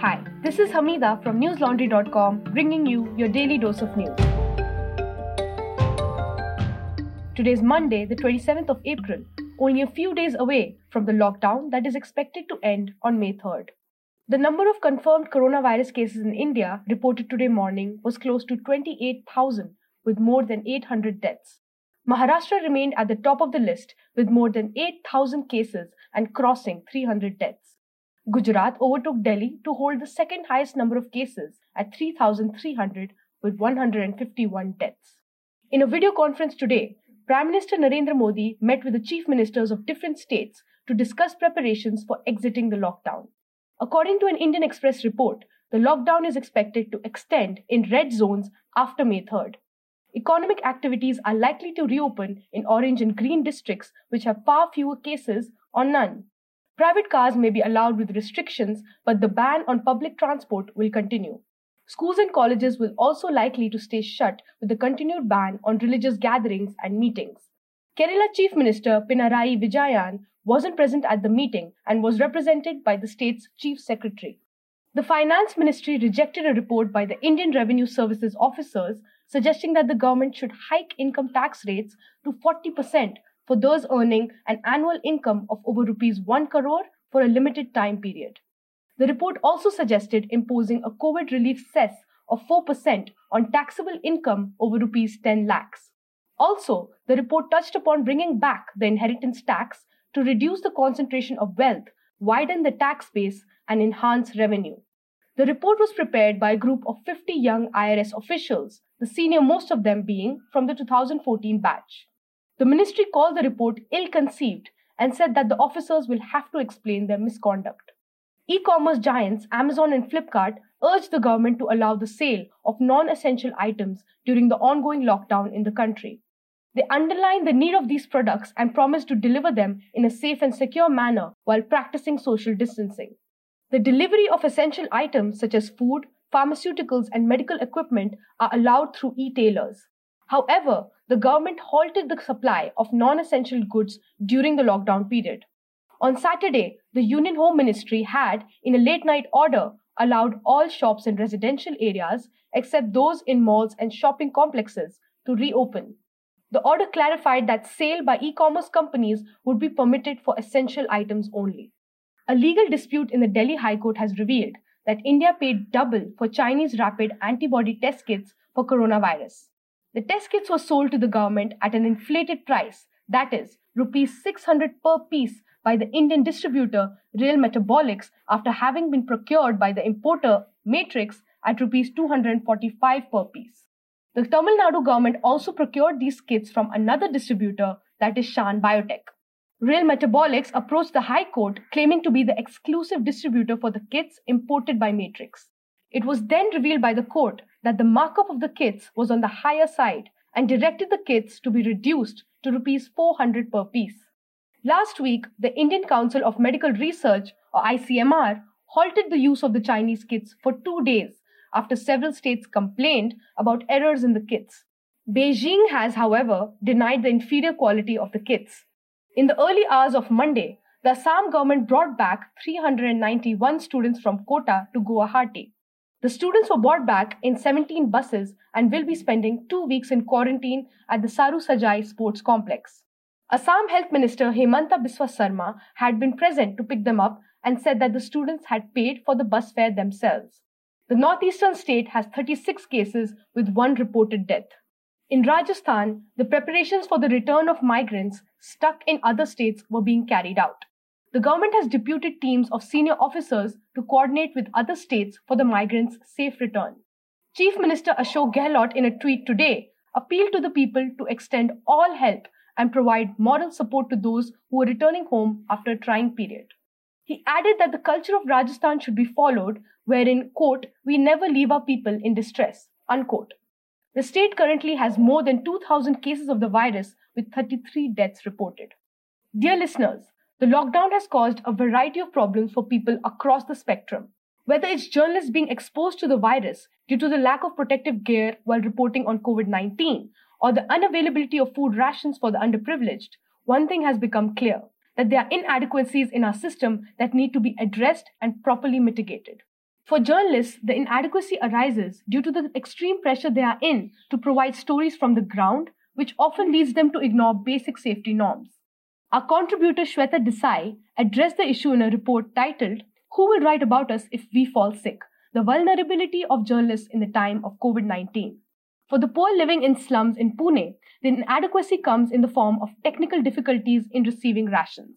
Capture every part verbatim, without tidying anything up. Hi, this is Hamida from newslaundry dot com bringing you your daily dose of news. Today is Monday, the twenty-seventh of April, only a few days away from the lockdown that is expected to end on May third. The number of confirmed coronavirus cases in India reported today morning was close to twenty-eight thousand with more than eight hundred deaths. Maharashtra remained at the top of the list with more than eight thousand cases and crossing three hundred deaths. Gujarat overtook Delhi to hold the second highest number of cases at three thousand three hundred with one hundred fifty-one deaths. In a video conference today, Prime Minister Narendra Modi met with the chief ministers of different states to discuss preparations for exiting the lockdown. According to an Indian Express report, the lockdown is expected to extend in red zones after May third. Economic activities are likely to reopen in orange and green districts which have far fewer cases or none. Private cars may be allowed with restrictions, but the ban on public transport will continue. Schools and colleges will also likely to stay shut with the continued ban on religious gatherings and meetings. Kerala Chief Minister Pinarayi Vijayan wasn't present at the meeting and was represented by the state's Chief Secretary. The Finance Ministry rejected a report by the Indian Revenue Services officers suggesting that the government should hike income tax rates to forty percent for those earning an annual income of over rupees one crore for a limited time period. The report also suggested imposing a COVID relief cess of four percent on taxable income over rupees ten lakhs. Also, the report touched upon bringing back the inheritance tax to reduce the concentration of wealth, widen the tax base, and enhance revenue. The report was prepared by a group of fifty young I R S officials, the senior most of them being from the two thousand fourteen batch. The ministry called the report ill-conceived and said that the officers will have to explain their misconduct. E-commerce giants Amazon and Flipkart urged the government to allow the sale of non-essential items during the ongoing lockdown in the country. They underlined the need of these products and promised to deliver them in a safe and secure manner while practicing social distancing. The delivery of essential items such as food, pharmaceuticals and medical equipment are allowed through e-tailers. However, the government halted the supply of non-essential goods during the lockdown period. On Saturday, the Union Home Ministry had, in a late-night order, allowed all shops in residential areas, except those in malls and shopping complexes, to reopen. The order clarified that sale by e-commerce companies would be permitted for essential items only. A legal dispute in the Delhi High Court has revealed that India paid double for Chinese rapid antibody test kits for coronavirus. The test kits were sold to the government at an inflated price, that is, rupees six hundred per piece, by the Indian distributor Real Metabolics after having been procured by the importer Matrix at rupees two hundred forty-five per piece. The Tamil Nadu government also procured these kits from another distributor, that is Shan Biotech. Real Metabolics approached the High Court claiming to be the exclusive distributor for the kits imported by Matrix. It was then revealed by the court that the markup of the kits was on the higher side and directed the kits to be reduced to rupees four hundred per piece. Last week, the Indian Council of Medical Research, or I C M R, halted the use of the Chinese kits for two days after several states complained about errors in the kits. Beijing has, however, denied the inferior quality of the kits. In the early hours of Monday, the Assam government brought back three hundred ninety-one students from Kota to Guwahati. The students were brought back in seventeen buses and will be spending two weeks in quarantine at the Sarusajai Sports Complex. Assam Health Minister Himanta Biswa Sarma had been present to pick them up and said that the students had paid for the bus fare themselves. The northeastern state has thirty-six cases with one reported death. In Rajasthan, the preparations for the return of migrants stuck in other states were being carried out. The government has deputed teams of senior officers to coordinate with other states for the migrants' safe return. Chief Minister Ashok Gehlot in a tweet today appealed to the people to extend all help and provide moral support to those who are returning home after a trying period. He added that the culture of Rajasthan should be followed, wherein, quote, we never leave our people in distress, unquote. The state currently has more than two thousand cases of the virus with thirty-three deaths reported. Dear listeners, the lockdown has caused a variety of problems for people across the spectrum, whether it's journalists being exposed to the virus due to the lack of protective gear while reporting on covid nineteen, or the unavailability of food rations for the underprivileged. One thing has become clear, that there are inadequacies in our system that need to be addressed and properly mitigated. For journalists, the inadequacy arises due to the extreme pressure they are in to provide stories from the ground, which often leads them to ignore basic safety norms. Our contributor Shweta Desai addressed the issue in a report titled, "Who Will Write About Us If We Fall Sick? The Vulnerability of Journalists in the Time of covid nineteen. For the poor living in slums in Pune, the inadequacy comes in the form of technical difficulties in receiving rations.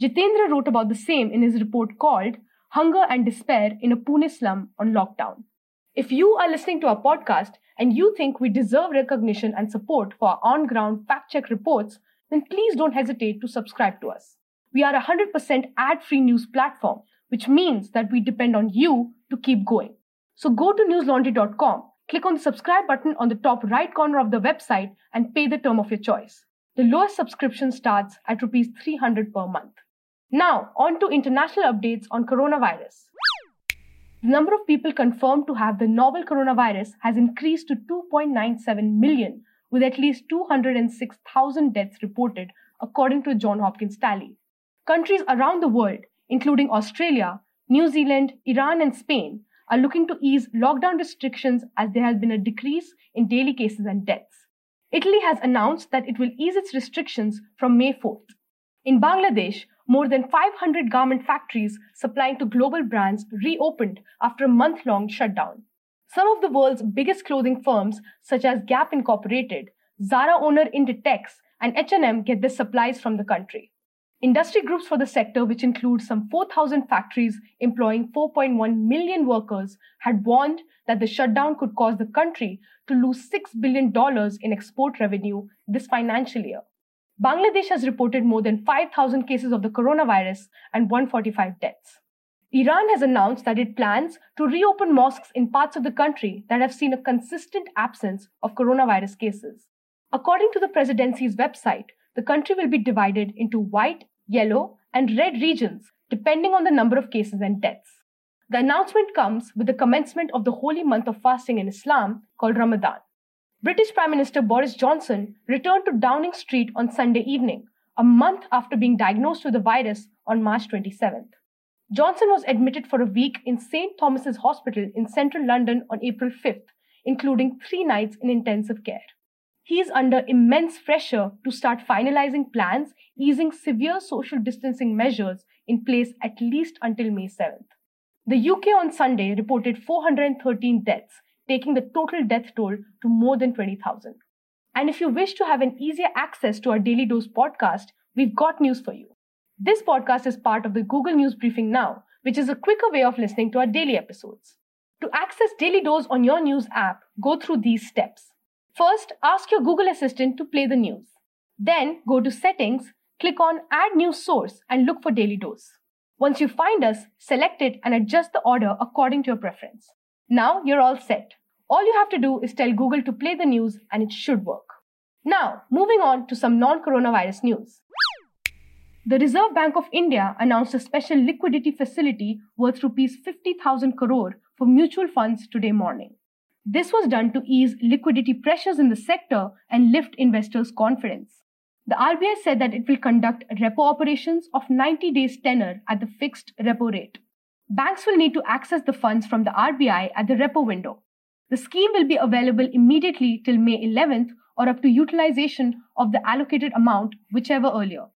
Jitendra wrote about the same in his report called Hunger and Despair in a Pune Slum on Lockdown. If you are listening to our podcast and you think we deserve recognition and support for our on-ground fact-check reports, then please don't hesitate to subscribe to us. We are a one hundred percent ad-free news platform, which means that we depend on you to keep going. So go to newslaundry dot com, click on the subscribe button on the top right corner of the website and pay the term of your choice. The lowest subscription starts at rupees three hundred per month. Now, on to international updates on coronavirus. The number of people confirmed to have the novel coronavirus has increased to two point nine seven million, with at least two hundred six thousand deaths reported, according to Johns Hopkins tally. Countries around the world, including Australia, New Zealand, Iran and Spain, are looking to ease lockdown restrictions as there has been a decrease in daily cases and deaths. Italy has announced that it will ease its restrictions from May fourth. In Bangladesh, more than five hundred garment factories supplying to global brands reopened after a month-long shutdown. Some of the world's biggest clothing firms, such as Gap Incorporated, Zara owner Inditex, and H and M get their supplies from the country. Industry groups for the sector, which include some four thousand factories employing four point one million workers, had warned that the shutdown could cause the country to lose six billion dollars in export revenue this financial year. Bangladesh has reported more than five thousand cases of the coronavirus and one hundred forty-five deaths. Iran has announced that it plans to reopen mosques in parts of the country that have seen a consistent absence of coronavirus cases. According to the presidency's website, the country will be divided into white, yellow, and red regions, depending on the number of cases and deaths. The announcement comes with the commencement of the holy month of fasting in Islam called Ramadan. British Prime Minister Boris Johnson returned to Downing Street on Sunday evening, a month after being diagnosed with the virus on March twenty-seventh. Johnson was admitted for a week in Saint Thomas' Hospital in central London on April fifth, including three nights in intensive care. He is under immense pressure to start finalizing plans, easing severe social distancing measures in place at least until May seventh. The U K on Sunday reported four hundred thirteen deaths, taking the total death toll to more than twenty thousand. And if you wish to have an easier access to our Daily Dose podcast, we've got news for you. This podcast is part of the Google News Briefing now, which is a quicker way of listening to our daily episodes. To access Daily Dose on your news app, go through these steps. First, ask your Google Assistant to play the news. Then, go to Settings, click on Add New Source and look for Daily Dose. Once you find us, select it and adjust the order according to your preference. Now, you're all set. All you have to do is tell Google to play the news and it should work. Now, moving on to some non-coronavirus news. The Reserve Bank of India announced a special liquidity facility worth rupees fifty thousand crore for mutual funds today morning. This was done to ease liquidity pressures in the sector and lift investors' confidence. The R B I said that it will conduct repo operations of ninety days tenor at the fixed repo rate. Banks will need to access the funds from the R B I at the repo window. The scheme will be available immediately till May eleventh or up to utilization of the allocated amount, whichever earlier.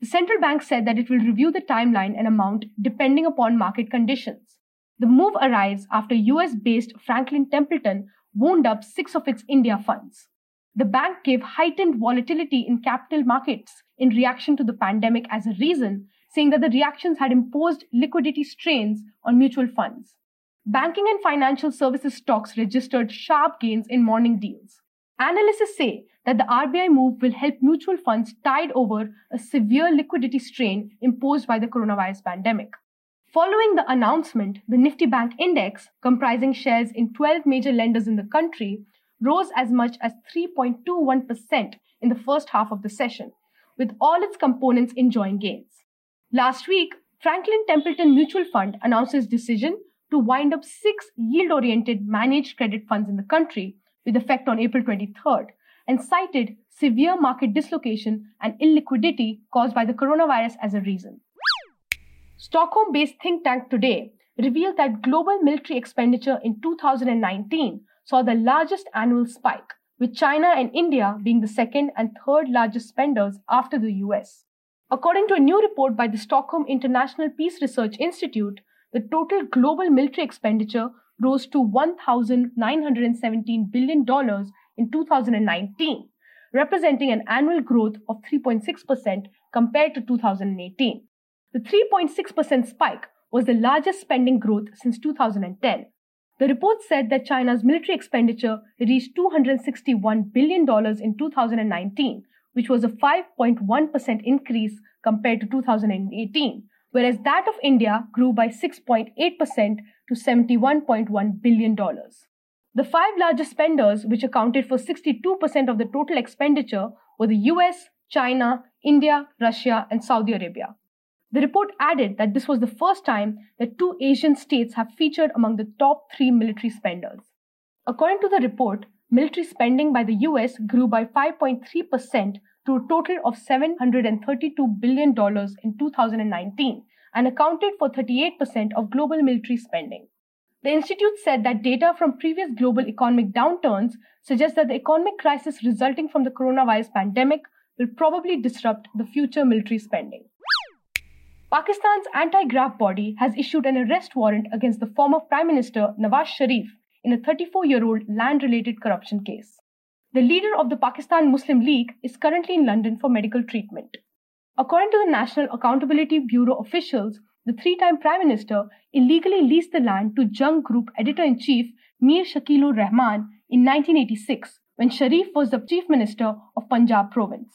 The central bank said that it will review the timeline and amount depending upon market conditions. The move arrives after U S-based Franklin Templeton wound up six of its India funds. The bank gave heightened volatility in capital markets in reaction to the pandemic as a reason, saying that the reactions had imposed liquidity strains on mutual funds. Banking and financial services stocks registered sharp gains in morning deals. Analysts say that the R B I move will help mutual funds tide over a severe liquidity strain imposed by the coronavirus pandemic. Following the announcement, the Nifty Bank Index, comprising shares in twelve major lenders in the country, rose as much as three point two one percent in the first half of the session, with all its components enjoying gains. Last week, Franklin Templeton Mutual Fund announced its decision to wind up six yield-oriented managed credit funds in the country, with effect on April twenty-third, and cited severe market dislocation and illiquidity caused by the coronavirus as a reason. Stockholm-based think tank Today revealed that global military expenditure in two thousand nineteen saw the largest annual spike, with China and India being the second and third largest spenders after the U S. According to a new report by the Stockholm International Peace Research Institute, the total global military expenditure rose to one thousand nine hundred seventeen billion dollars in two thousand nineteen, representing an annual growth of three point six percent compared to two thousand eighteen. The three point six percent spike was the largest spending growth since two thousand ten. The report said that China's military expenditure reached two hundred sixty-one billion dollars in two thousand nineteen, which was a five point one percent increase compared to two thousand eighteen, whereas that of India grew by six point eight percent to seventy-one point one billion dollars. The five largest spenders, which accounted for sixty-two percent of the total expenditure, were the U S, China, India, Russia, and Saudi Arabia. The report added that this was the first time that two Asian states have featured among the top three military spenders. According to the report, military spending by the U S grew by five point three percent to a total of seven hundred thirty-two billion dollars in two thousand nineteen and accounted for thirty-eight percent of global military spending. The institute said that data from previous global economic downturns suggests that the economic crisis resulting from the coronavirus pandemic will probably disrupt the future military spending. Pakistan's anti-graft body has issued an arrest warrant against the former Prime Minister Nawaz Sharif in a thirty-four-year-old land-related corruption case. The leader of the Pakistan Muslim League is currently in London for medical treatment. According to the National Accountability Bureau officials, the three-time Prime Minister illegally leased the land to Jung Group Editor-in-Chief Mir Shakilur Rahman in nineteen eighty-six, when Sharif was the Chief Minister of Punjab province.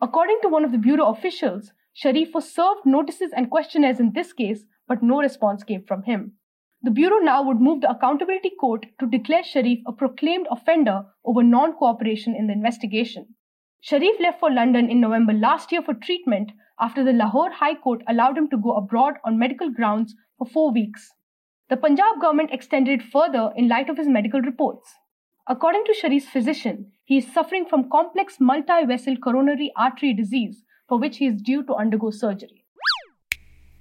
According to one of the Bureau officials, Sharif was served notices and questionnaires in this case, but no response came from him. The Bureau now would move the Accountability Court to declare Sharif a proclaimed offender over non-cooperation in the investigation. Sharif left for London in November last year for treatment after the Lahore High Court allowed him to go abroad on medical grounds for four weeks. The Punjab government extended it further in light of his medical reports. According to Sharif's physician, he is suffering from complex multi-vessel coronary artery disease, for which he is due to undergo surgery.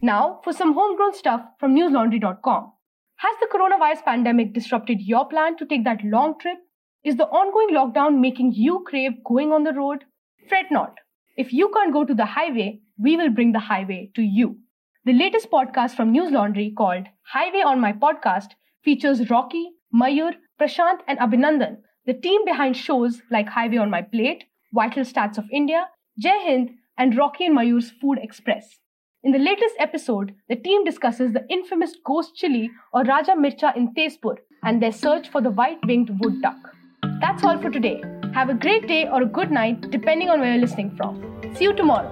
Now for some homegrown stuff from newslaundry dot com. Has the coronavirus pandemic disrupted your plan to take that long trip? Is the ongoing lockdown making you crave going on the road? Fret not. If you can't go to the highway, we will bring the highway to you. The latest podcast from News Laundry, called Highway on My Podcast, features Rocky, Mayur, Prashant and Abhinandan, the team behind shows like Highway on My Plate, Vital Stats of India, Jai Hind, and Rocky and Mayur's Food Express. In the latest episode, the team discusses the infamous ghost chili or Raja Mircha in Tezpur and their search for the white-winged wood duck. That's all for today. Have a great day or a good night, depending on where you're listening from. See you tomorrow.